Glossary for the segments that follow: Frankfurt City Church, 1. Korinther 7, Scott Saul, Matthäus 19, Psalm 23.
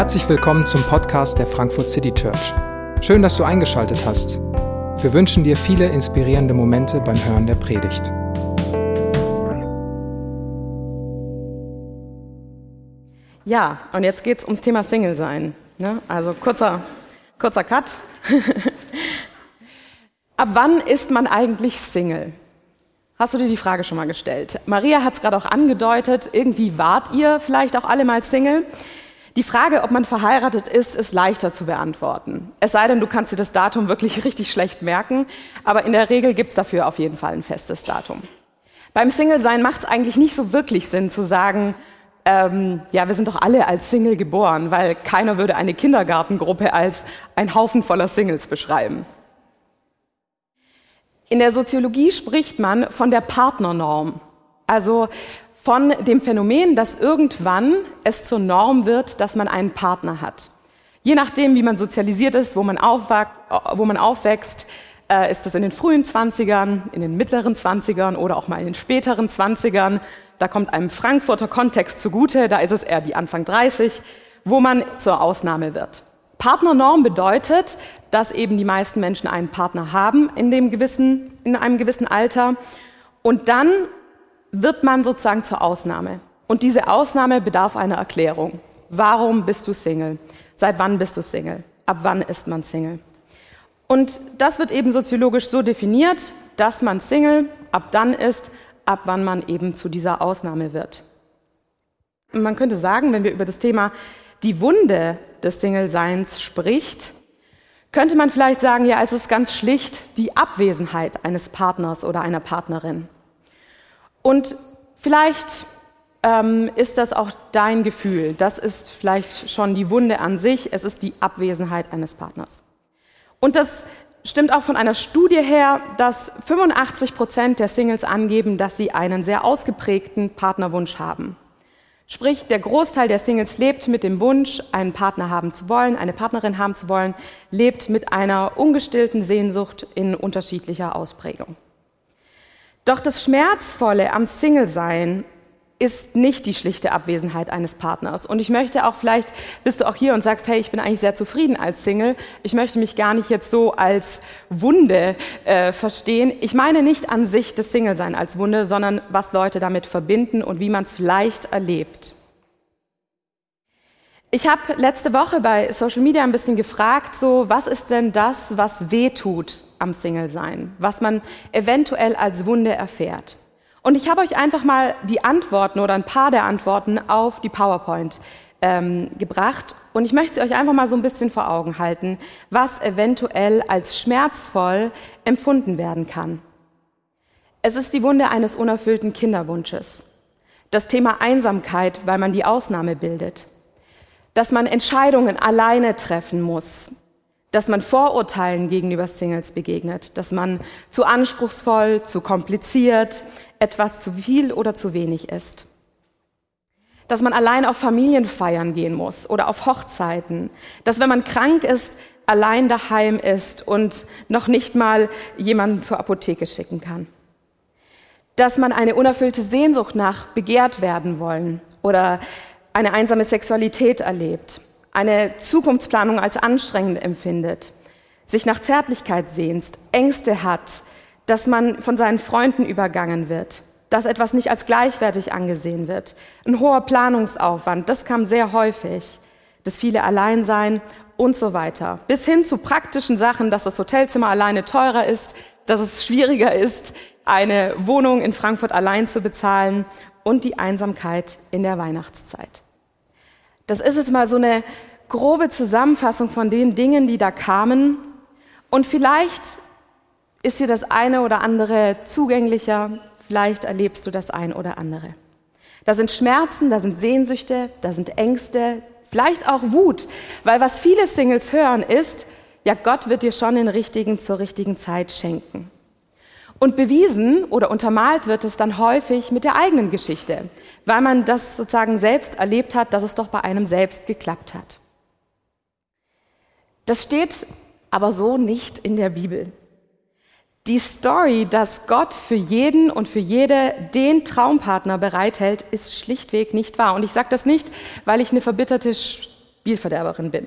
Herzlich willkommen zum Podcast der Frankfurt City Church. Schön, dass du eingeschaltet hast. Wir wünschen dir viele inspirierende Momente beim Hören der Predigt. Ja, und jetzt geht's ums Thema Single sein. Ne? Also kurzer Cut. Ab wann ist man eigentlich Single? Hast du dir die Frage schon mal gestellt? Maria hat es gerade auch angedeutet, irgendwie wart ihr vielleicht auch alle mal Single. Die Frage, ob man verheiratet ist, ist leichter zu beantworten. Es sei denn, du kannst dir das Datum wirklich richtig schlecht merken, aber in der Regel gibt es dafür auf jeden Fall ein festes Datum. Beim Single-Sein macht es eigentlich nicht so wirklich Sinn zu sagen, wir sind doch alle als Single geboren, weil keiner würde eine Kindergartengruppe als ein Haufen voller Singles beschreiben. In der Soziologie spricht man von der Partnernorm, also von dem Phänomen, dass irgendwann es zur Norm wird, dass man einen Partner hat. Je nachdem, wie man sozialisiert ist, wo man aufwächst, ist das in den frühen 20ern, in den mittleren 20ern oder auch mal in den späteren 20ern. Da kommt einem Frankfurter Kontext zugute, da ist es eher die Anfang 30, wo man zur Ausnahme wird. Partnernorm bedeutet, dass eben die meisten Menschen einen Partner haben in einem gewissen Alter und dann wird man sozusagen zur Ausnahme. Und diese Ausnahme bedarf einer Erklärung. Warum bist du Single? Seit wann bist du Single? Ab wann ist man Single? Und das wird eben soziologisch so definiert, dass man Single ab dann ist, ab wann man eben zu dieser Ausnahme wird. Und man könnte sagen, wenn wir über das Thema die Wunde des Single-Seins spricht, könnte man vielleicht sagen, ja, es ist ganz schlicht die Abwesenheit eines Partners oder einer Partnerin. Und vielleicht ist das auch dein Gefühl, das ist vielleicht schon die Wunde an sich, es ist die Abwesenheit eines Partners. Und das stimmt auch von einer Studie her, dass 85% der Singles angeben, dass sie einen sehr ausgeprägten Partnerwunsch haben. Sprich, der Großteil der Singles lebt mit dem Wunsch, einen Partner haben zu wollen, eine Partnerin haben zu wollen, lebt mit einer ungestillten Sehnsucht in unterschiedlicher Ausprägung. Doch das Schmerzvolle am Single-Sein ist nicht die schlichte Abwesenheit eines Partners. Und ich möchte auch, vielleicht bist du auch hier und sagst, hey, ich bin eigentlich sehr zufrieden als Single. Ich möchte mich gar nicht jetzt so als Wunde verstehen. Ich meine nicht an sich das Single-Sein als Wunde, sondern was Leute damit verbinden und wie man es vielleicht erlebt. Ich habe letzte Woche bei Social Media ein bisschen gefragt, so, was ist denn das, was weh tut am Single-Sein, was man eventuell als Wunde erfährt. Und ich habe euch einfach mal die Antworten oder ein paar der Antworten auf die PowerPoint gebracht. Und ich möchte sie euch einfach mal so ein bisschen vor Augen halten, was eventuell als schmerzvoll empfunden werden kann. Es ist die Wunde eines unerfüllten Kinderwunsches. Das Thema Einsamkeit, weil man die Ausnahme bildet. Dass man Entscheidungen alleine treffen muss. Dass man Vorurteilen gegenüber Singles begegnet, dass man zu anspruchsvoll, zu kompliziert, etwas zu viel oder zu wenig ist. Dass man allein auf Familienfeiern gehen muss oder auf Hochzeiten. Dass, wenn man krank ist, allein daheim ist und noch nicht mal jemanden zur Apotheke schicken kann. Dass man eine unerfüllte Sehnsucht nach begehrt werden wollen oder eine einsame Sexualität erlebt. Eine Zukunftsplanung als anstrengend empfindet, sich nach Zärtlichkeit sehnst, Ängste hat, dass man von seinen Freunden übergangen wird, dass etwas nicht als gleichwertig angesehen wird, ein hoher Planungsaufwand, das kam sehr häufig, das viele Alleinsein und so weiter. Bis hin zu praktischen Sachen, dass das Hotelzimmer alleine teurer ist, dass es schwieriger ist, eine Wohnung in Frankfurt allein zu bezahlen und die Einsamkeit in der Weihnachtszeit. Das ist jetzt mal so eine grobe Zusammenfassung von den Dingen, die da kamen. Und vielleicht ist dir das eine oder andere zugänglicher, vielleicht erlebst du das ein oder andere. Da sind Schmerzen, da sind Sehnsüchte, da sind Ängste, vielleicht auch Wut. Weil was viele Singles hören ist, ja, Gott wird dir schon den Richtigen zur richtigen Zeit schenken. Und bewiesen oder untermalt wird es dann häufig mit der eigenen Geschichte, weil man das sozusagen selbst erlebt hat, dass es doch bei einem selbst geklappt hat. Das steht aber so nicht in der Bibel. Die Story, dass Gott für jeden und für jede den Traumpartner bereithält, ist schlichtweg nicht wahr. Und ich sage das nicht, weil ich eine verbitterte Spielverderberin bin.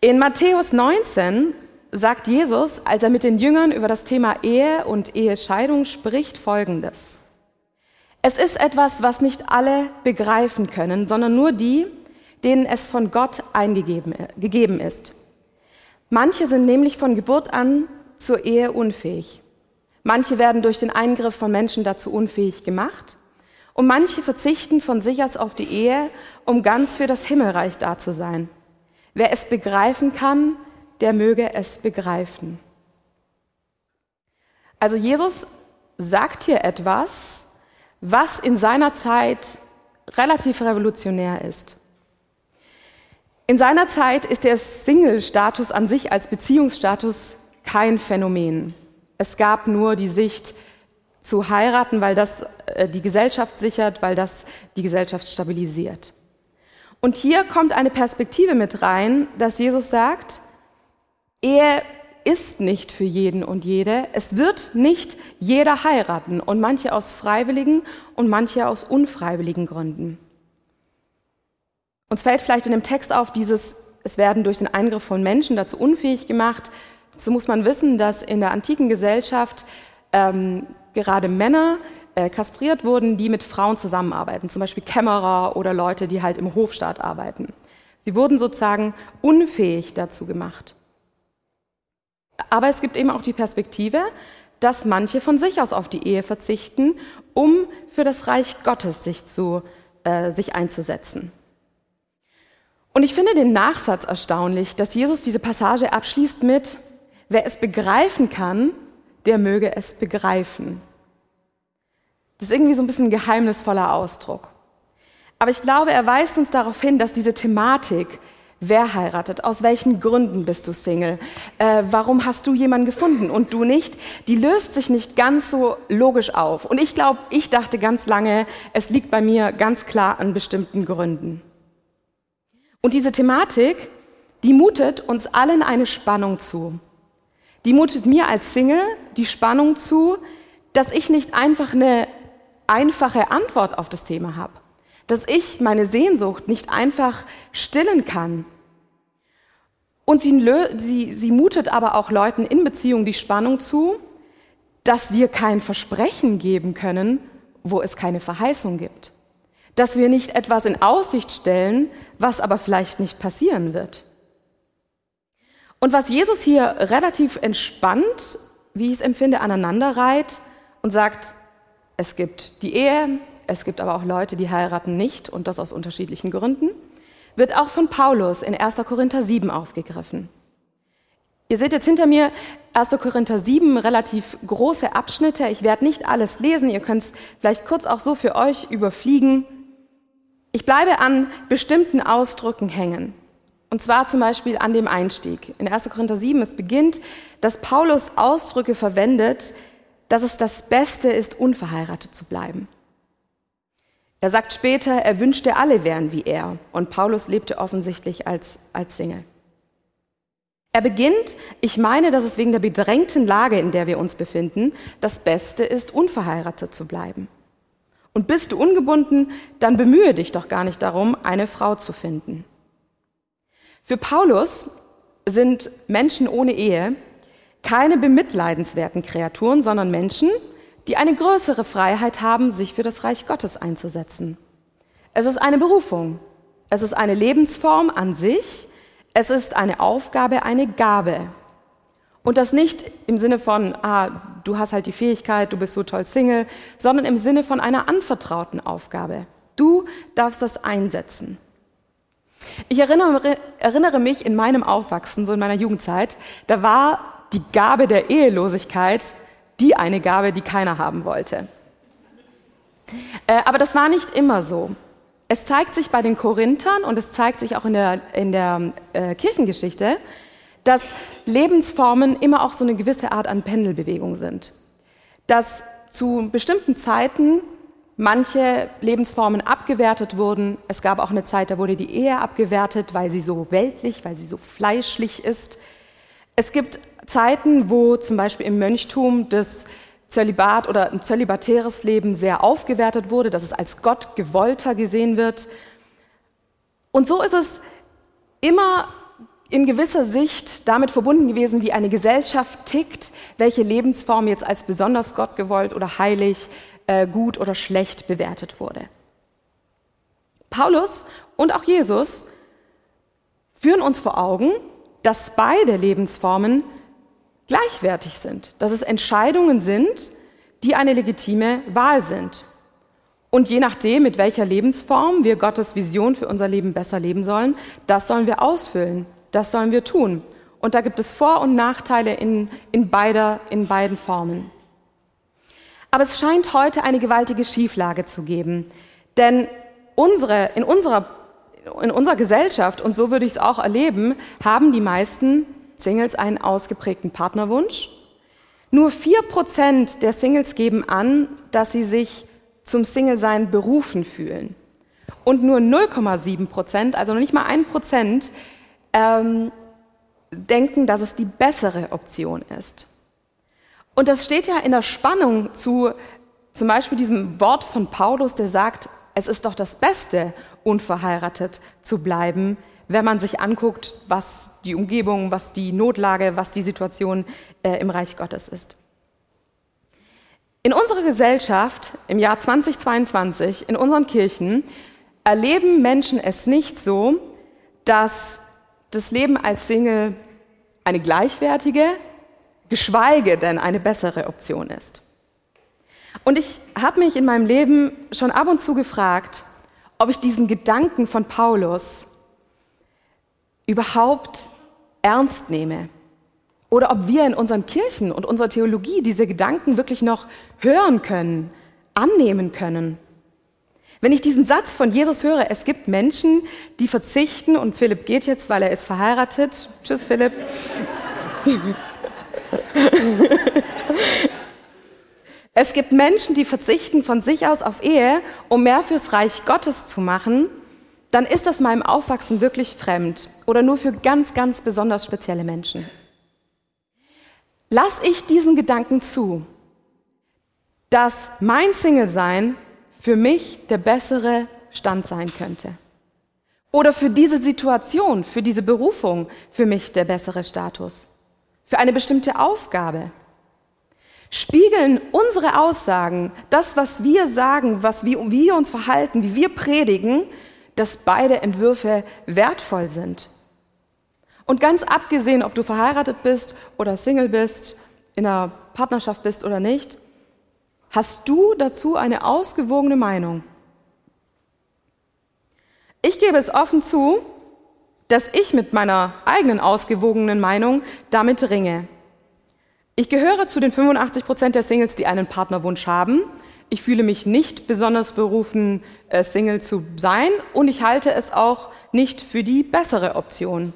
In Matthäus 19 sagt Jesus, als er mit den Jüngern über das Thema Ehe und Ehescheidung spricht, Folgendes. Es ist etwas, was nicht alle begreifen können, sondern nur die, denen es von Gott gegeben ist. Manche sind nämlich von Geburt an zur Ehe unfähig. Manche werden durch den Eingriff von Menschen dazu unfähig gemacht und manche verzichten von sich aus auf die Ehe, um ganz für das Himmelreich da zu sein. Wer es begreifen kann, der möge es begreifen. Also Jesus sagt hier etwas, was in seiner Zeit relativ revolutionär ist. In seiner Zeit ist der Single-Status an sich als Beziehungsstatus kein Phänomen. Es gab nur die Sicht zu heiraten, weil das die Gesellschaft sichert, weil das die Gesellschaft stabilisiert. Und hier kommt eine Perspektive mit rein, dass Jesus sagt, Ehe ist nicht für jeden und jede. Es wird nicht jeder heiraten und manche aus freiwilligen und manche aus unfreiwilligen Gründen. Uns fällt vielleicht in dem Text auf dieses, es werden durch den Eingriff von Menschen dazu unfähig gemacht. So muss man wissen, dass in der antiken Gesellschaft gerade Männer kastriert wurden, die mit Frauen zusammenarbeiten, zum Beispiel Kämmerer oder Leute, die halt im Hofstaat arbeiten. Sie wurden sozusagen unfähig dazu gemacht. Aber es gibt eben auch die Perspektive, dass manche von sich aus auf die Ehe verzichten, um für das Reich Gottes sich einzusetzen. Und ich finde den Nachsatz erstaunlich, dass Jesus diese Passage abschließt mit, wer es begreifen kann, der möge es begreifen. Das ist irgendwie so ein bisschen ein geheimnisvoller Ausdruck. Aber ich glaube, er weist uns darauf hin, dass diese Thematik, wer heiratet, aus welchen Gründen bist du Single, warum hast du jemanden gefunden und du nicht, die löst sich nicht ganz so logisch auf. Und ich glaube, ich dachte ganz lange, es liegt bei mir ganz klar an bestimmten Gründen. Und diese Thematik, die mutet uns allen eine Spannung zu. Die mutet mir als Single die Spannung zu, dass ich nicht einfach eine einfache Antwort auf das Thema habe. Dass ich meine Sehnsucht nicht einfach stillen kann. Und sie mutet aber auch Leuten in Beziehung die Spannung zu, dass wir kein Versprechen geben können, wo es keine Verheißung gibt. Dass wir nicht etwas in Aussicht stellen, was aber vielleicht nicht passieren wird. Und was Jesus hier relativ entspannt, wie ich es empfinde, aneinanderreiht und sagt, es gibt die Ehe, es gibt aber auch Leute, die heiraten nicht und das aus unterschiedlichen Gründen, wird auch von Paulus in 1. Korinther 7 aufgegriffen. Ihr seht jetzt hinter mir 1. Korinther 7, relativ große Abschnitte. Ich werde nicht alles lesen, ihr könnt es vielleicht kurz auch so für euch überfliegen. Ich bleibe an bestimmten Ausdrücken hängen. Und zwar zum Beispiel an dem Einstieg. In 1. Korinther 7, es beginnt, dass Paulus Ausdrücke verwendet, dass es das Beste ist, unverheiratet zu bleiben. Er sagt später, er wünschte, alle wären wie er. Und Paulus lebte offensichtlich als Single. Er beginnt, ich meine, dass es wegen der bedrängten Lage, in der wir uns befinden, das Beste ist, unverheiratet zu bleiben. Und bist du ungebunden, dann bemühe dich doch gar nicht darum, eine Frau zu finden. Für Paulus sind Menschen ohne Ehe keine bemitleidenswerten Kreaturen, sondern Menschen, die eine größere Freiheit haben, sich für das Reich Gottes einzusetzen. Es ist eine Berufung, es ist eine Lebensform an sich, es ist eine Aufgabe, eine Gabe. Und das nicht im Sinne von, du hast halt die Fähigkeit, du bist so toll Single, sondern im Sinne von einer anvertrauten Aufgabe. Du darfst das einsetzen. Ich erinnere mich in meinem Aufwachsen, so in meiner Jugendzeit, da war die Gabe der Ehelosigkeit die eine Gabe, die keiner haben wollte. Aber das war nicht immer so. Es zeigt sich bei den Korinthern und es zeigt sich auch in der Kirchengeschichte, dass Lebensformen immer auch so eine gewisse Art an Pendelbewegung sind. Dass zu bestimmten Zeiten manche Lebensformen abgewertet wurden. Es gab auch eine Zeit, da wurde die Ehe abgewertet, weil sie so weltlich, weil sie so fleischlich ist. Es gibt Zeiten, wo zum Beispiel im Mönchtum das Zölibat oder ein zölibatäres Leben sehr aufgewertet wurde, dass es als Gott gewollter gesehen wird. Und so ist es immer in gewisser Sicht damit verbunden gewesen, wie eine Gesellschaft tickt, welche Lebensform jetzt als besonders gottgewollt oder heilig, gut oder schlecht bewertet wurde. Paulus und auch Jesus führen uns vor Augen, dass beide Lebensformen gleichwertig sind, dass es Entscheidungen sind, die eine legitime Wahl sind. Und je nachdem, mit welcher Lebensform wir Gottes Vision für unser Leben besser leben sollen, das sollen wir ausfüllen, das sollen wir tun. Und da gibt es Vor- und Nachteile in beiden Formen. Aber es scheint heute eine gewaltige Schieflage zu geben, denn in unserer Gesellschaft, und so würde ich es auch erleben, haben die meisten Singles einen ausgeprägten Partnerwunsch. Nur 4% der Singles geben an, dass sie sich zum Single-Sein berufen fühlen. Und nur 0,7%, also noch nicht mal 1%, denken, dass es die bessere Option ist. Und das steht ja in der Spannung zu zum Beispiel diesem Wort von Paulus, der sagt, es ist doch das Beste, unverheiratet zu bleiben, wenn man sich anguckt, was die Umgebung, was die Notlage, was die Situation im Reich Gottes ist. In unserer Gesellschaft, im Jahr 2022, in unseren Kirchen, erleben Menschen es nicht so, dass das Leben als Single eine gleichwertige, geschweige denn eine bessere Option ist. Und ich habe mich in meinem Leben schon ab und zu gefragt, ob ich diesen Gedanken von Paulus überhaupt ernst nehme. Oder ob wir in unseren Kirchen und unserer Theologie diese Gedanken wirklich noch hören können, annehmen können. Wenn ich diesen Satz von Jesus höre, es gibt Menschen, die verzichten, und Philipp geht jetzt, weil er ist verheiratet. Tschüss, Philipp. Es gibt Menschen, die verzichten von sich aus auf Ehe, um mehr fürs Reich Gottes zu machen, dann ist das meinem Aufwachsen wirklich fremd oder nur für ganz, ganz besonders spezielle Menschen. Lass ich diesen Gedanken zu, dass mein Single-Sein für mich der bessere Stand sein könnte. Oder für diese Situation, für diese Berufung für mich der bessere Status. Für eine bestimmte Aufgabe. Spiegeln unsere Aussagen, das, was wir sagen, wie wir uns verhalten, wie wir predigen, dass beide Entwürfe wertvoll sind. Und ganz abgesehen, ob du verheiratet bist oder Single bist, in einer Partnerschaft bist oder nicht, hast du dazu eine ausgewogene Meinung. Ich gebe es offen zu, dass ich mit meiner eigenen ausgewogenen Meinung damit ringe. Ich gehöre zu den 85% der Singles, die einen Partnerwunsch haben. Ich fühle mich nicht besonders berufen, Single zu sein, und ich halte es auch nicht für die bessere Option.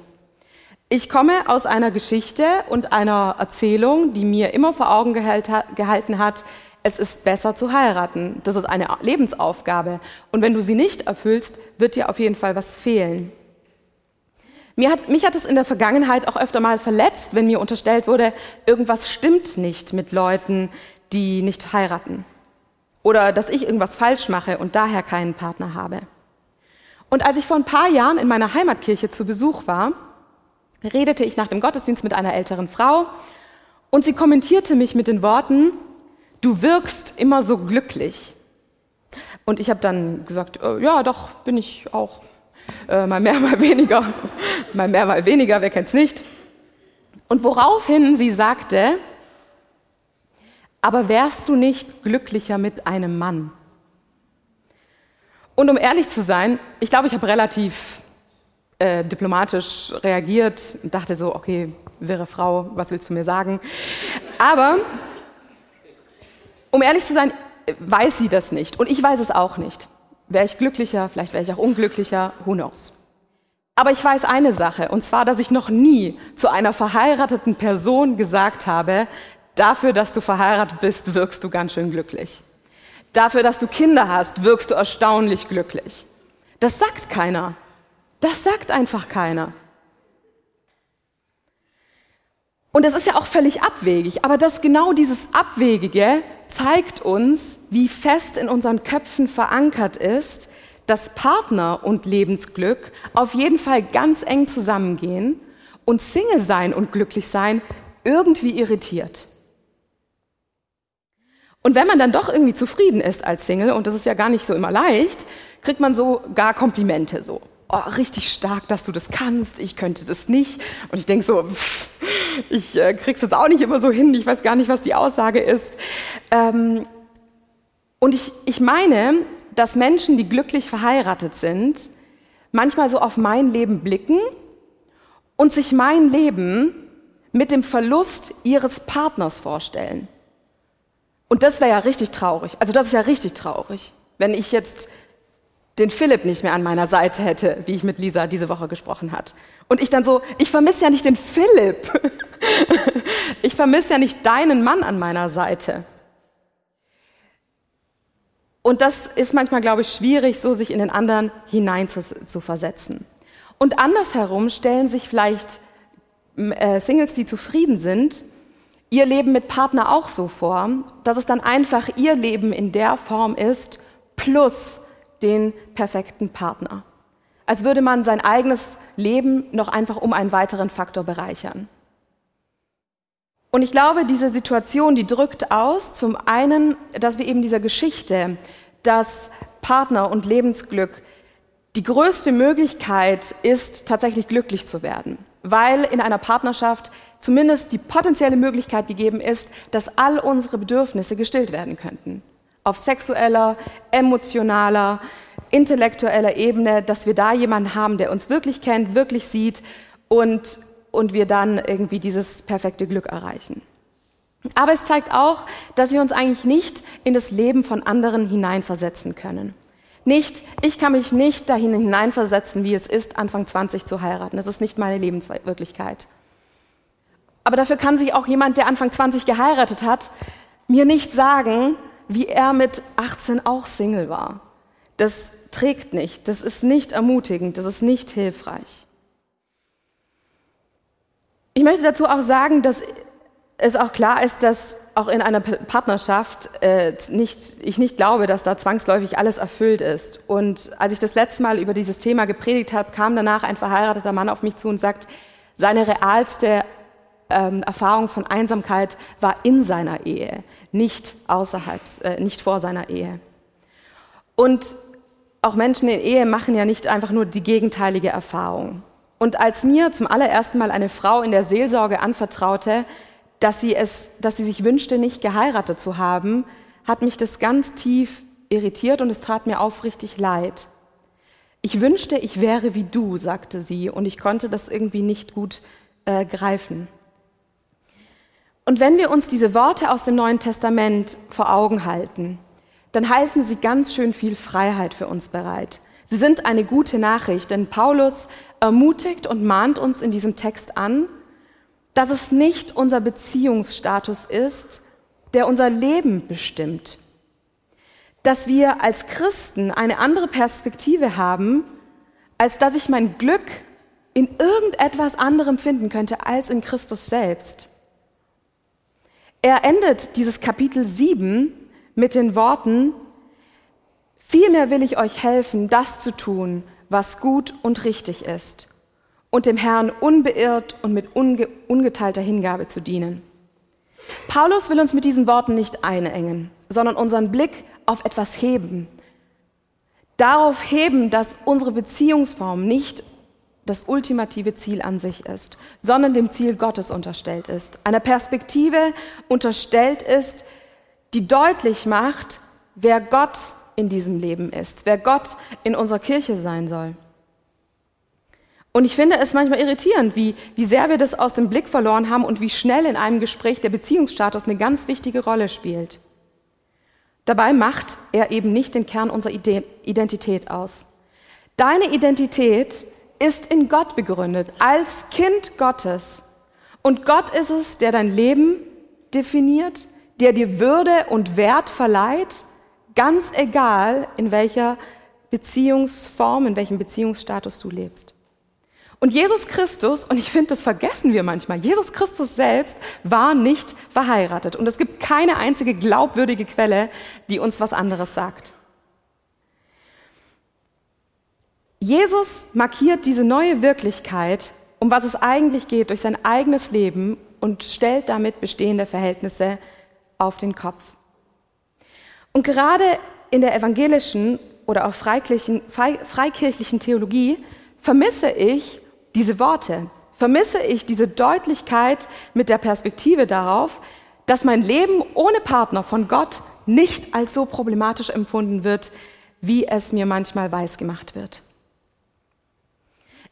Ich komme aus einer Geschichte und einer Erzählung, die mir immer vor Augen gehalten hat, es ist besser zu heiraten. Das ist eine Lebensaufgabe. Und wenn du sie nicht erfüllst, wird dir auf jeden Fall was fehlen. Mich hat es in der Vergangenheit auch öfter mal verletzt, wenn mir unterstellt wurde, irgendwas stimmt nicht mit Leuten, die nicht heiraten. Oder dass ich irgendwas falsch mache und daher keinen Partner habe. Und als ich vor ein paar Jahren in meiner Heimatkirche zu Besuch war, redete ich nach dem Gottesdienst mit einer älteren Frau und sie kommentierte mich mit den Worten, du wirkst immer so glücklich. Und ich habe dann gesagt, ja doch, bin ich auch, mal mehr, mal weniger, mal mehr, mal weniger, wer kennt's nicht. Und woraufhin sie sagte, aber wärst du nicht glücklicher mit einem Mann? Und um ehrlich zu sein, ich glaube, ich habe relativ diplomatisch reagiert und dachte so, okay, wirre Frau, was willst du mir sagen? Aber um ehrlich zu sein, weiß sie das nicht und ich weiß es auch nicht. Wäre ich glücklicher, vielleicht wäre ich auch unglücklicher, who knows. Aber ich weiß eine Sache, und zwar, dass ich noch nie zu einer verheirateten Person gesagt habe, dafür, dass du verheiratet bist, wirkst du ganz schön glücklich. Dafür, dass du Kinder hast, wirkst du erstaunlich glücklich. Das sagt keiner. Das sagt einfach keiner. Und das ist ja auch völlig abwegig, aber das genau dieses Abwegige zeigt uns, wie fest in unseren Köpfen verankert ist, dass Partner und Lebensglück auf jeden Fall ganz eng zusammengehen und Single sein und glücklich sein irgendwie irritiert. Und wenn man dann doch irgendwie zufrieden ist als Single, und das ist ja gar nicht so immer leicht, kriegt man so gar Komplimente so. Oh, richtig stark, dass du das kannst, ich könnte das nicht. Und ich denke so, ich krieg's jetzt auch nicht immer so hin, ich weiß gar nicht, was die Aussage ist. Und ich meine, dass Menschen, die glücklich verheiratet sind, manchmal so auf mein Leben blicken und sich mein Leben mit dem Verlust ihres Partners vorstellen. Und das wäre ja richtig traurig. Also das ist ja richtig traurig, wenn ich jetzt den Philipp nicht mehr an meiner Seite hätte, wie ich mit Lisa diese Woche gesprochen hat. Und ich dann so, ich vermisse ja nicht den Philipp. Ich vermisse ja nicht deinen Mann an meiner Seite. Und das ist manchmal, glaube ich, schwierig, so sich in den anderen hinein zu versetzen. Und andersherum stellen sich vielleicht Singles, die zufrieden sind, ihr Leben mit Partner auch so vor, dass es dann einfach ihr Leben in der Form ist, plus den perfekten Partner. Als würde man sein eigenes Leben noch einfach um einen weiteren Faktor bereichern. Und ich glaube, diese Situation, die drückt aus, zum einen, dass wir eben dieser Geschichte, dass Partner und Lebensglück die größte Möglichkeit ist, tatsächlich glücklich zu werden, weil in einer Partnerschaft zumindest die potenzielle Möglichkeit gegeben ist, dass all unsere Bedürfnisse gestillt werden könnten. Auf sexueller, emotionaler, intellektueller Ebene, dass wir da jemanden haben, der uns wirklich kennt, wirklich sieht und wir dann irgendwie dieses perfekte Glück erreichen. Aber es zeigt auch, dass wir uns eigentlich nicht in das Leben von anderen hineinversetzen können. Nicht, ich kann mich nicht dahin hineinversetzen, wie es ist, Anfang 20 zu heiraten. Das ist nicht meine Lebenswirklichkeit. Aber dafür kann sich auch jemand, der Anfang 20 geheiratet hat, mir nicht sagen, wie er mit 18 auch Single war. Das trägt nicht, das ist nicht ermutigend, das ist nicht hilfreich. Ich möchte dazu auch sagen, dass es auch klar ist, dass auch in einer Partnerschaft ich nicht glaube, dass da zwangsläufig alles erfüllt ist. Und als ich das letzte Mal über dieses Thema gepredigt habe, kam danach ein verheirateter Mann auf mich zu und sagt, seine realste Erfahrung von Einsamkeit war in seiner Ehe, nicht außerhalb, nicht vor seiner Ehe. Und auch Menschen in Ehe machen ja nicht einfach nur die gegenteilige Erfahrung. Und als mir zum allerersten Mal eine Frau in der Seelsorge anvertraute, dass sie sich wünschte, nicht geheiratet zu haben, hat mich das ganz tief irritiert und es tat mir aufrichtig leid. Ich wünschte, ich wäre wie du, sagte sie, und ich konnte das irgendwie nicht gut greifen. Und wenn wir uns diese Worte aus dem Neuen Testament vor Augen halten, dann halten sie ganz schön viel Freiheit für uns bereit. Sie sind eine gute Nachricht, denn Paulus ermutigt und mahnt uns in diesem Text an, dass es nicht unser Beziehungsstatus ist, der unser Leben bestimmt. Dass wir als Christen eine andere Perspektive haben, als dass ich mein Glück in irgendetwas anderem finden könnte als in Christus selbst. Er endet dieses Kapitel 7 mit den Worten, vielmehr will ich euch helfen, das zu tun, was gut und richtig ist, und dem Herrn unbeirrt und mit ungeteilter Hingabe zu dienen. Paulus will uns mit diesen Worten nicht einengen, sondern unseren Blick auf etwas heben. Darauf heben, dass unsere Beziehungsform nicht das ultimative Ziel an sich ist, sondern dem Ziel Gottes unterstellt ist, einer Perspektive unterstellt ist, die deutlich macht, wer Gott in diesem Leben ist, wer Gott in unserer Kirche sein soll. Und ich finde es manchmal irritierend, wie sehr wir das aus dem Blick verloren haben und wie schnell in einem Gespräch der Beziehungsstatus eine ganz wichtige Rolle spielt. Dabei macht er eben nicht den Kern unserer Identität aus. Deine Identität ist in Gott begründet, als Kind Gottes. Und Gott ist es, der dein Leben definiert, der dir Würde und Wert verleiht, ganz egal, in welcher Beziehungsform, in welchem Beziehungsstatus du lebst. Und Jesus Christus, und ich finde, das vergessen wir manchmal, Jesus Christus selbst war nicht verheiratet. Und es gibt keine einzige glaubwürdige Quelle, die uns was anderes sagt. Jesus markiert diese neue Wirklichkeit, um was es eigentlich geht, durch sein eigenes Leben und stellt damit bestehende Verhältnisse auf den Kopf. Und gerade in der evangelischen oder auch freikirchlichen Theologie vermisse ich diese Deutlichkeit mit der Perspektive darauf, dass mein Leben ohne Partner von Gott nicht als so problematisch empfunden wird, wie es mir manchmal weisgemacht wird.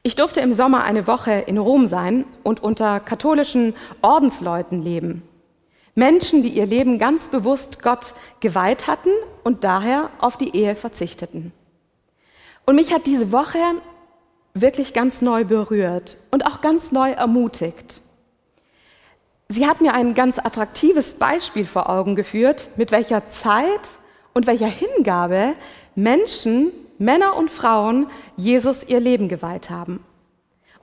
Ich durfte im Sommer eine Woche in Rom sein und unter katholischen Ordensleuten leben. Menschen, die ihr Leben ganz bewusst Gott geweiht hatten und daher auf die Ehe verzichteten. Und mich hat diese Woche wirklich ganz neu berührt und auch ganz neu ermutigt. Sie hat mir ein ganz attraktives Beispiel vor Augen geführt, mit welcher Zeit und welcher Hingabe Menschen, Männer und Frauen, Jesus ihr Leben geweiht haben.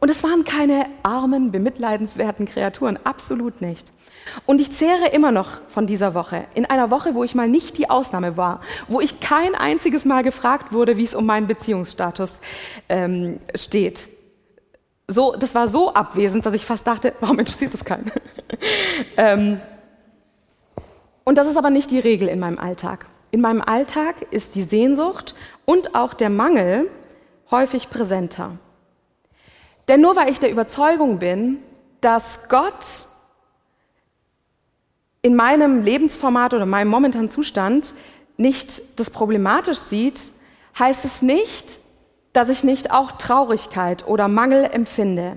Und es waren keine armen, bemitleidenswerten Kreaturen, absolut nicht. Und ich zehre immer noch von dieser Woche, in einer Woche, wo ich mal nicht die Ausnahme war, wo ich kein einziges Mal gefragt wurde, wie es um meinen Beziehungsstatus steht. So, das war so abwesend, dass ich fast dachte, warum interessiert das keinen? Und das ist aber nicht die Regel in meinem Alltag. In meinem Alltag ist die Sehnsucht und auch der Mangel häufig präsenter. Denn nur weil ich der Überzeugung bin, dass Gott in meinem Lebensformat oder meinem momentanen Zustand nicht das problematisch sieht, heißt es nicht, dass ich nicht auch Traurigkeit oder Mangel empfinde.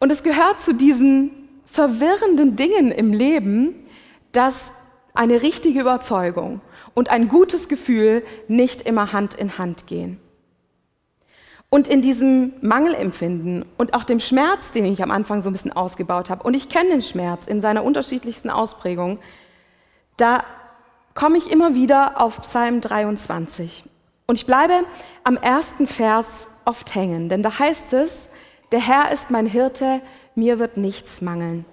Und es gehört zu diesen verwirrenden Dingen im Leben, dass eine richtige Überzeugung und ein gutes Gefühl nicht immer Hand in Hand gehen. Und in diesem Mangelempfinden und auch dem Schmerz, den ich am Anfang so ein bisschen ausgebaut habe, und ich kenne den Schmerz in seiner unterschiedlichsten Ausprägung, da komme ich immer wieder auf Psalm 23. Und ich bleibe am ersten Vers oft hängen, denn da heißt es, der Herr ist mein Hirte, mir wird nichts mangeln.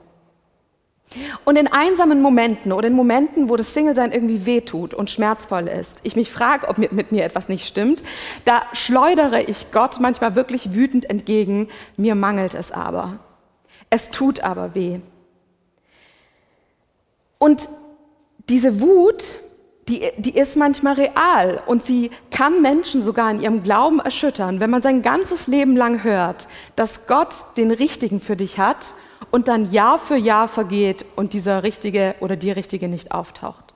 Und in einsamen Momenten oder in Momenten, wo das Single-Sein irgendwie wehtut und schmerzvoll ist, ich mich frage, ob mit mir etwas nicht stimmt, da schleudere ich Gott manchmal wirklich wütend entgegen, mir mangelt es aber. Es tut aber weh. Und diese Wut, die ist manchmal real und sie kann Menschen sogar in ihrem Glauben erschüttern, wenn man sein ganzes Leben lang hört, dass Gott den Richtigen für dich hat und dann Jahr für Jahr vergeht und dieser Richtige oder die Richtige nicht auftaucht.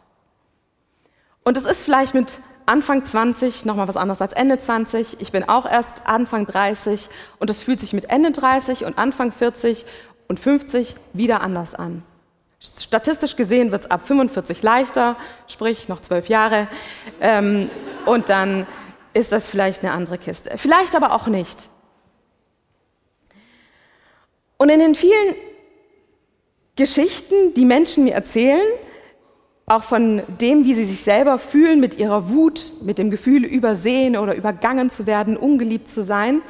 Und es ist vielleicht mit Anfang 20 nochmal was anderes als Ende 20. Ich bin auch erst Anfang 30 und es fühlt sich mit Ende 30 und Anfang 40 und 50 wieder anders an. Statistisch gesehen wird es ab 45 leichter, sprich noch 12 Jahre. Und dann ist das vielleicht eine andere Kiste. Vielleicht aber auch nicht. Und in den vielen Geschichten, die Menschen mir erzählen, auch von dem, wie sie sich selber fühlen mit ihrer Wut, mit dem Gefühl, übersehen oder übergangen zu werden, ungeliebt zu sein,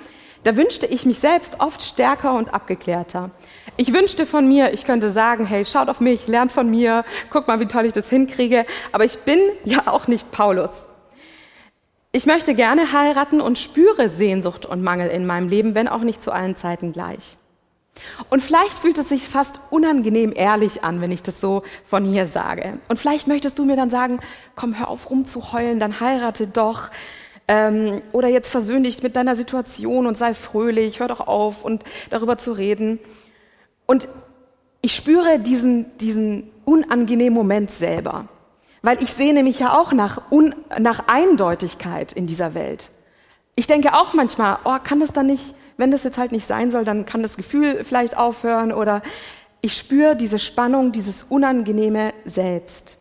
da wünschte ich mich selbst oft stärker und abgeklärter. Ich wünschte von mir, ich könnte sagen, hey, schaut auf mich, lernt von mir, guck mal, wie toll ich das hinkriege. Aber ich bin ja auch nicht Paulus. Ich möchte gerne heiraten und spüre Sehnsucht und Mangel in meinem Leben, wenn auch nicht zu allen Zeiten gleich. Und vielleicht fühlt es sich fast unangenehm ehrlich an, wenn ich das so von hier sage. Und vielleicht möchtest du mir dann sagen, komm, hör auf rumzuheulen, dann heirate doch. Oder jetzt versöhn dich mit deiner Situation und sei fröhlich, hör doch auf und darüber zu reden. Und ich spüre diesen unangenehmen Moment selber, weil ich sehne mich ja auch nach Eindeutigkeit in dieser Welt. Ich denke auch manchmal, kann das dann nicht, wenn das jetzt halt nicht sein soll, dann kann das Gefühl vielleicht aufhören oder ich spüre diese Spannung, dieses Unangenehme selbst.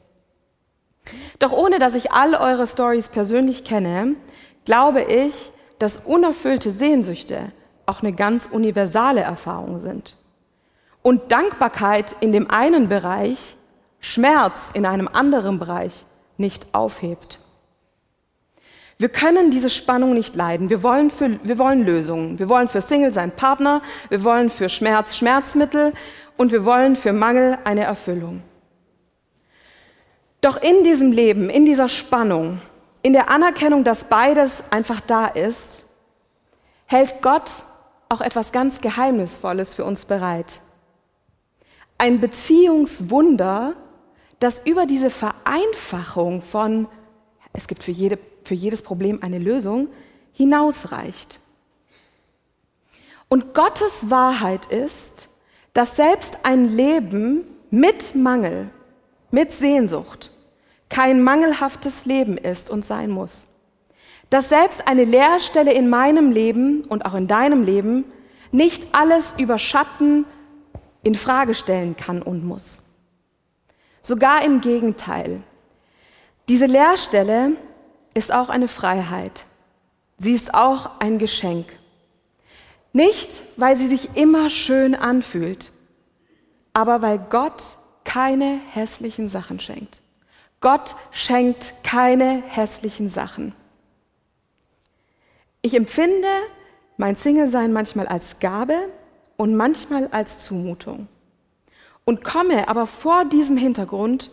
Doch ohne, dass ich all eure Storys persönlich kenne, glaube ich, dass unerfüllte Sehnsüchte auch eine ganz universale Erfahrung sind. Und Dankbarkeit in dem einen Bereich, Schmerz in einem anderen Bereich nicht aufhebt. Wir können diese Spannung nicht leiden. Wir wollen Lösungen. Wir wollen für Single sein Partner, wir wollen für Schmerz Schmerzmittel und wir wollen für Mangel eine Erfüllung. Doch in diesem Leben, in dieser Spannung, in der Anerkennung, dass beides einfach da ist, hält Gott auch etwas ganz Geheimnisvolles für uns bereit. Ein Beziehungswunder, das über diese Vereinfachung von, es gibt für jedes Problem eine Lösung, hinausreicht. Und Gottes Wahrheit ist, dass selbst ein Leben mit Mangel, mit Sehnsucht, kein mangelhaftes Leben ist und sein muss. Dass selbst eine Leerstelle in meinem Leben und auch in deinem Leben nicht alles überschatten, in Frage stellen kann und muss. Sogar im Gegenteil. Diese Leerstelle ist auch eine Freiheit. Sie ist auch ein Geschenk. Nicht, weil sie sich immer schön anfühlt, aber weil Gott keine hässlichen Sachen schenkt. Gott schenkt keine hässlichen Sachen. Ich empfinde mein Single-Sein manchmal als Gabe und manchmal als Zumutung und komme aber vor diesem Hintergrund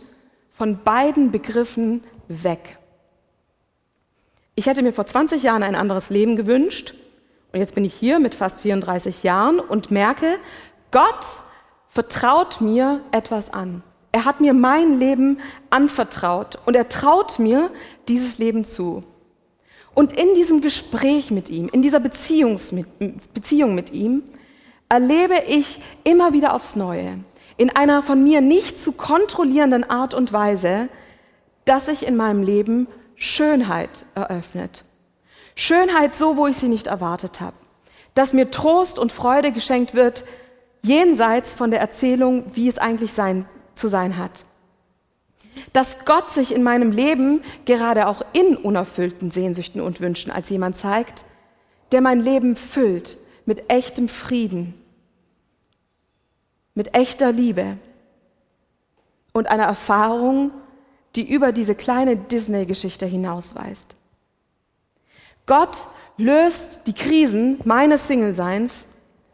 von beiden Begriffen weg. Ich hätte mir vor 20 Jahren ein anderes Leben gewünscht und jetzt bin ich hier mit fast 34 Jahren und merke, Gott vertraut mir etwas an. Er hat mir mein Leben anvertraut und er traut mir dieses Leben zu. Und in diesem Gespräch mit ihm, in dieser Beziehung mit ihm, erlebe ich immer wieder aufs Neue, in einer von mir nicht zu kontrollierenden Art und Weise, dass sich in meinem Leben Schönheit eröffnet. Schönheit so, wo ich sie nicht erwartet habe. Dass mir Trost und Freude geschenkt wird, jenseits von der Erzählung, wie es eigentlich zu sein hat. Dass Gott sich in meinem Leben, gerade auch in unerfüllten Sehnsüchten und Wünschen, als jemand zeigt, der mein Leben füllt mit echtem Frieden, mit echter Liebe und einer Erfahrung, die über diese kleine Disney-Geschichte hinausweist. Gott löst die Krisen meines Single-Seins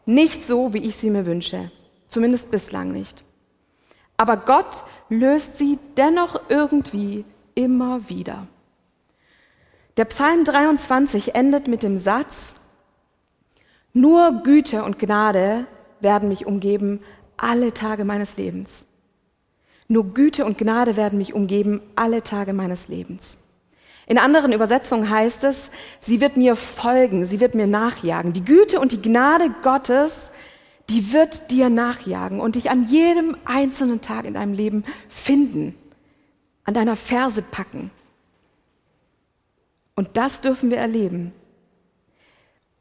nicht so, wie ich sie mir wünsche, zumindest bislang nicht. Aber Gott löst sie dennoch irgendwie immer wieder. Der Psalm 23 endet mit dem Satz: Nur Güte und Gnade werden mich umgeben alle Tage meines Lebens. Nur Güte und Gnade werden mich umgeben alle Tage meines Lebens. In anderen Übersetzungen heißt es, sie wird mir folgen, sie wird mir nachjagen. Die Güte und die Gnade Gottes, die wird dir nachjagen und dich an jedem einzelnen Tag in deinem Leben finden, an deiner Ferse packen. Und das dürfen wir erleben.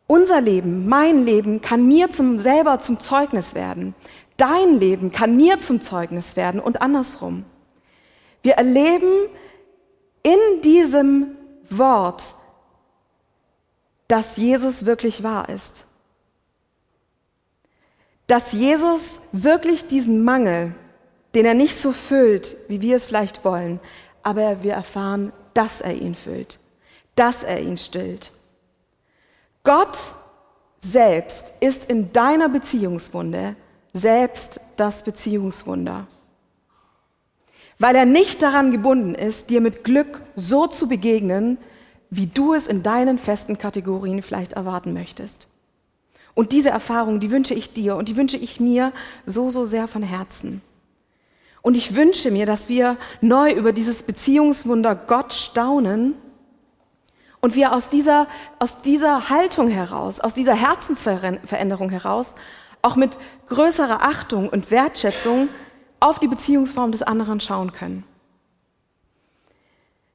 Unser Leben, mein Leben kann mir selber zum Zeugnis werden. Dein Leben kann mir zum Zeugnis werden und andersrum. Wir erleben in diesem Wort, dass Jesus wirklich wahr ist. Dass Jesus wirklich diesen Mangel, den er nicht so füllt, wie wir es vielleicht wollen, aber wir erfahren, dass er ihn füllt, dass er ihn stillt. Gott selbst ist in deiner Beziehungswunde selbst das Beziehungswunder, weil er nicht daran gebunden ist, dir mit Glück so zu begegnen, wie du es in deinen festen Kategorien vielleicht erwarten möchtest. Und diese Erfahrung, die wünsche ich dir und die wünsche ich mir so, so sehr von Herzen. Und ich wünsche mir, dass wir neu über dieses Beziehungswunder Gott staunen, und wir aus dieser Haltung heraus, aus dieser Herzensveränderung heraus, auch mit größerer Achtung und Wertschätzung auf die Beziehungsform des anderen schauen können.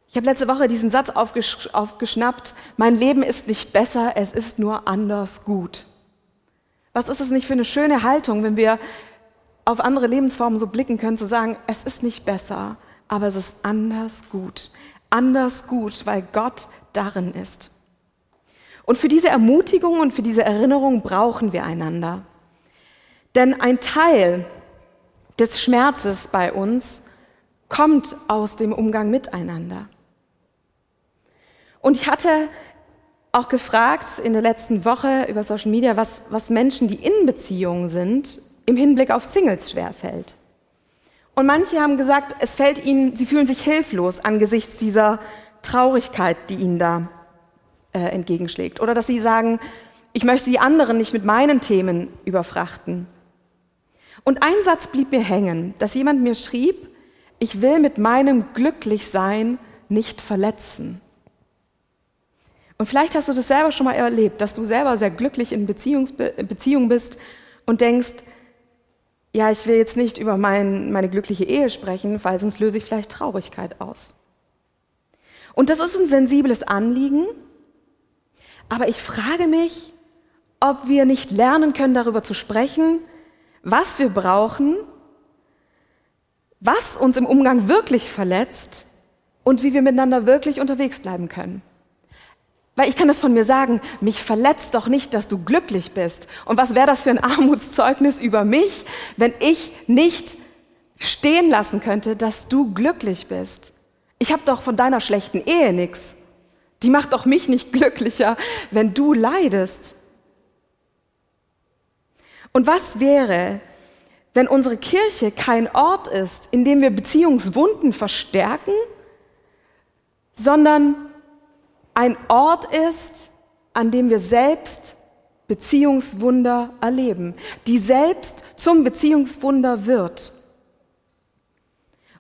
Ich habe letzte Woche diesen Satz aufgeschnappt: Mein Leben ist nicht besser, es ist nur anders gut. Was ist es nicht für eine schöne Haltung, wenn wir auf andere Lebensformen so blicken können, zu sagen, es ist nicht besser, aber es ist anders gut. Anders gut, weil Gott darin ist. Und für diese Ermutigung und für diese Erinnerung brauchen wir einander. Denn ein Teil des Schmerzes bei uns kommt aus dem Umgang miteinander. Und ich hatte auch gefragt in der letzten Woche über Social Media, was Menschen, die in Beziehungen sind, im Hinblick auf Singles schwerfällt. Und manche haben gesagt, es fällt ihnen, sie fühlen sich hilflos angesichts dieser Traurigkeit, die ihnen da entgegenschlägt. Oder dass sie sagen, ich möchte die anderen nicht mit meinen Themen überfrachten. Und ein Satz blieb mir hängen, dass jemand mir schrieb, ich will mit meinem Glücklichsein nicht verletzen. Und vielleicht hast du das selber schon mal erlebt, dass du selber sehr glücklich in Beziehung bist und denkst, ja, ich will jetzt nicht über meine glückliche Ehe sprechen, weil sonst löse ich vielleicht Traurigkeit aus. Und das ist ein sensibles Anliegen, aber ich frage mich, ob wir nicht lernen können, darüber zu sprechen, was wir brauchen, was uns im Umgang wirklich verletzt und wie wir miteinander wirklich unterwegs bleiben können. Weil ich kann das von mir sagen, mich verletzt doch nicht, dass du glücklich bist. Und was wäre das für ein Armutszeugnis über mich, wenn ich nicht stehen lassen könnte, dass du glücklich bist? Ich habe doch von deiner schlechten Ehe nichts. Die macht doch mich nicht glücklicher, wenn du leidest. Und was wäre, wenn unsere Kirche kein Ort ist, in dem wir Beziehungswunden verstärken, sondern ein Ort ist, an dem wir selbst Beziehungswunder erleben, die selbst zum Beziehungswunder wird.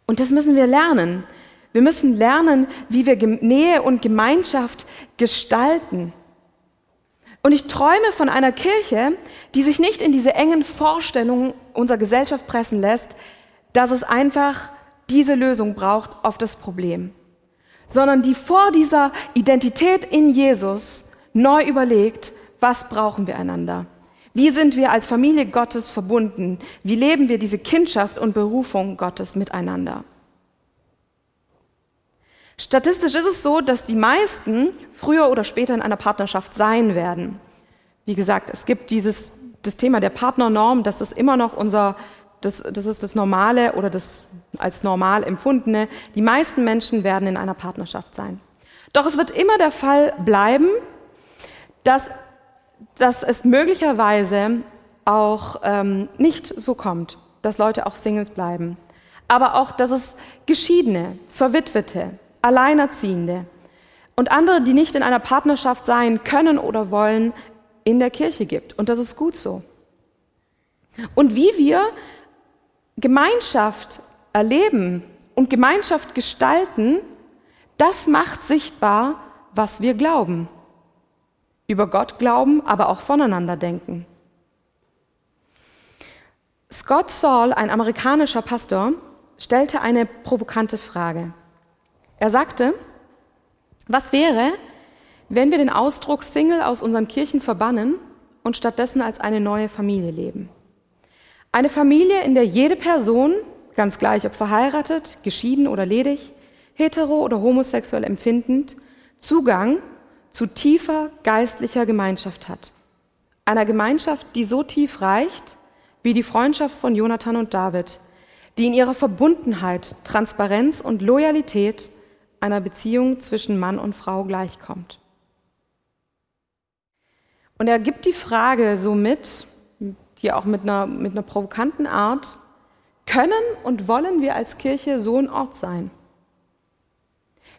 Und das müssen wir lernen. Wir müssen lernen, wie wir Nähe und Gemeinschaft gestalten. Und ich träume von einer Kirche, die sich nicht in diese engen Vorstellungen unserer Gesellschaft pressen lässt, dass es einfach diese Lösung braucht auf das Problem, sondern die vor dieser Identität in Jesus neu überlegt, was brauchen wir einander? Wie sind wir als Familie Gottes verbunden? Wie leben wir diese Kindschaft und Berufung Gottes miteinander? Statistisch ist es so, dass die meisten früher oder später in einer Partnerschaft sein werden. Wie gesagt, es gibt das Thema der Partnernorm, das ist immer noch das ist das Normale oder das als normal empfundene. Die meisten Menschen werden in einer Partnerschaft sein. Doch es wird immer der Fall bleiben, dass es möglicherweise auch nicht so kommt, dass Leute auch Singles bleiben. Aber auch, dass es Geschiedene, Verwitwete, Alleinerziehende und andere, die nicht in einer Partnerschaft sein können oder wollen, in der Kirche gibt. Und das ist gut so. Und wie wir Gemeinschaft erleben und Gemeinschaft gestalten, das macht sichtbar, was wir glauben. Über Gott glauben, aber auch voneinander denken. Scott Saul, ein amerikanischer Pastor, stellte eine provokante Frage. Er sagte, was wäre, wenn wir den Ausdruck Single aus unseren Kirchen verbannen und stattdessen als eine neue Familie leben? Eine Familie, in der jede Person, ganz gleich ob verheiratet, geschieden oder ledig, hetero oder homosexuell empfindend, Zugang zu tiefer geistlicher Gemeinschaft hat. Einer Gemeinschaft, die so tief reicht wie die Freundschaft von Jonathan und David, die in ihrer Verbundenheit, Transparenz und Loyalität einer Beziehung zwischen Mann und Frau gleichkommt. Und er gibt die Frage so mit, die auch mit einer provokanten Art, können und wollen wir als Kirche so ein Ort sein?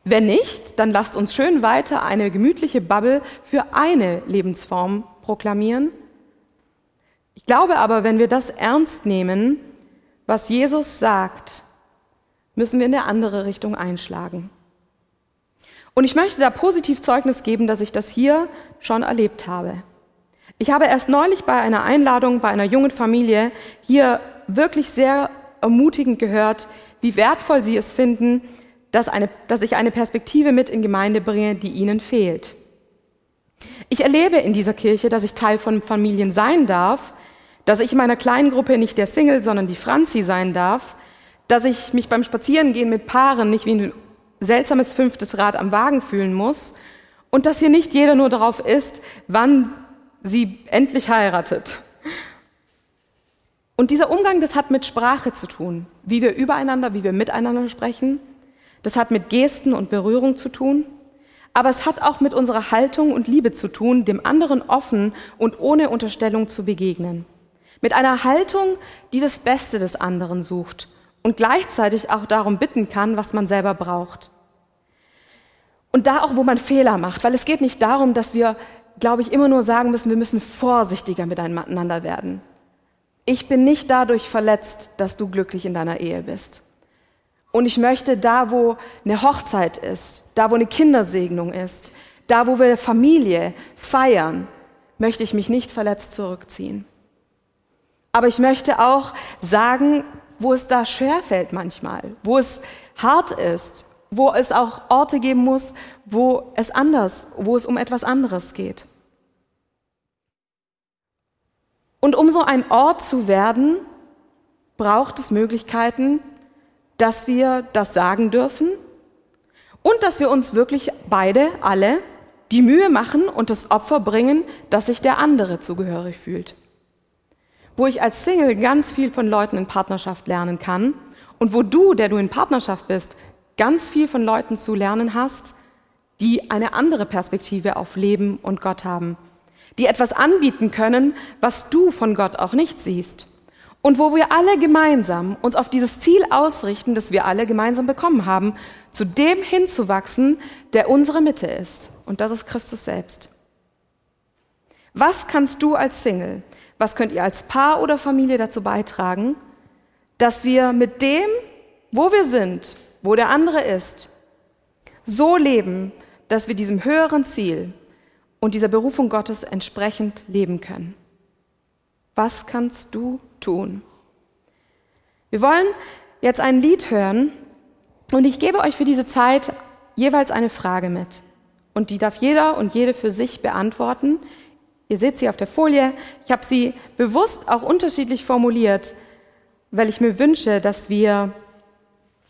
Wenn nicht, dann lasst uns schön weiter eine gemütliche Bubble für eine Lebensform proklamieren. Ich glaube aber, wenn wir das ernst nehmen, was Jesus sagt, müssen wir in eine andere Richtung einschlagen. Und ich möchte da positiv Zeugnis geben, dass ich das hier schon erlebt habe. Ich habe erst neulich bei einer Einladung bei einer jungen Familie hier wirklich sehr ermutigend gehört, wie wertvoll sie es finden, dass ich eine Perspektive mit in Gemeinde bringe, die ihnen fehlt. Ich erlebe in dieser Kirche, dass ich Teil von Familien sein darf, dass ich in meiner kleinen Gruppe nicht der Single, sondern die Franzi sein darf, dass ich mich beim Spazierengehen mit Paaren nicht wie ein seltsames fünftes Rad am Wagen fühlen muss und dass hier nicht jeder nur darauf ist, wann sie endlich heiratet. Und dieser Umgang, das hat mit Sprache zu tun, wie wir übereinander, wie wir miteinander sprechen. Das hat mit Gesten und Berührung zu tun. Aber es hat auch mit unserer Haltung und Liebe zu tun, dem anderen offen und ohne Unterstellung zu begegnen. Mit einer Haltung, die das Beste des anderen sucht und gleichzeitig auch darum bitten kann, was man selber braucht. Und da auch, wo man Fehler macht, weil es geht nicht darum, dass wir glaube ich, immer nur sagen müssen, wir müssen vorsichtiger miteinander werden. Ich bin nicht dadurch verletzt, dass du glücklich in deiner Ehe bist. Und ich möchte da, wo eine Hochzeit ist, da, wo eine Kindersegnung ist, da, wo wir Familie feiern, möchte ich mich nicht verletzt zurückziehen. Aber ich möchte auch sagen, wo es da schwerfällt manchmal, wo es hart ist, wo es auch Orte geben muss, wo es um etwas anderes geht. Und um so ein Ort zu werden, braucht es Möglichkeiten, dass wir das sagen dürfen und dass wir uns wirklich beide, alle, die Mühe machen und das Opfer bringen, dass sich der andere zugehörig fühlt. Wo ich als Single ganz viel von Leuten in Partnerschaft lernen kann und wo du, der du in Partnerschaft bist, ganz viel von Leuten zu lernen hast, die eine andere Perspektive auf Leben und Gott haben, die etwas anbieten können, was du von Gott auch nicht siehst. Und wo wir alle gemeinsam uns auf dieses Ziel ausrichten, das wir alle gemeinsam bekommen haben, zu dem hinzuwachsen, der unsere Mitte ist. Und das ist Christus selbst. Was kannst du als Single, was könnt ihr als Paar oder Familie dazu beitragen, dass wir mit dem, wo wir sind, wo der andere ist, so leben, dass wir diesem höheren Ziel und dieser Berufung Gottes entsprechend leben können? Was kannst du tun? Wir wollen jetzt ein Lied hören und ich gebe euch für diese Zeit jeweils eine Frage mit. Und die darf jeder und jede für sich beantworten. Ihr seht sie auf der Folie. Ich habe sie bewusst auch unterschiedlich formuliert, weil ich mir wünsche, dass wir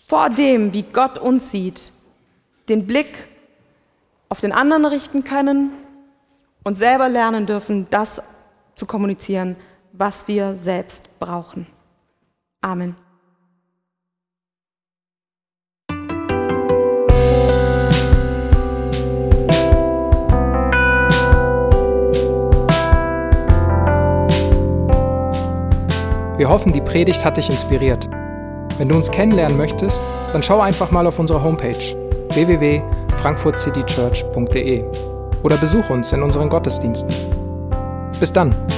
vor dem, wie Gott uns sieht, den Blick auf den anderen richten können und selber lernen dürfen, das zu kommunizieren, was wir selbst brauchen. Amen. Wir hoffen, die Predigt hat dich inspiriert. Wenn du uns kennenlernen möchtest, dann schau einfach mal auf unserer Homepage www.frankfurtcitychurch.de oder besuch uns in unseren Gottesdiensten. Bis dann!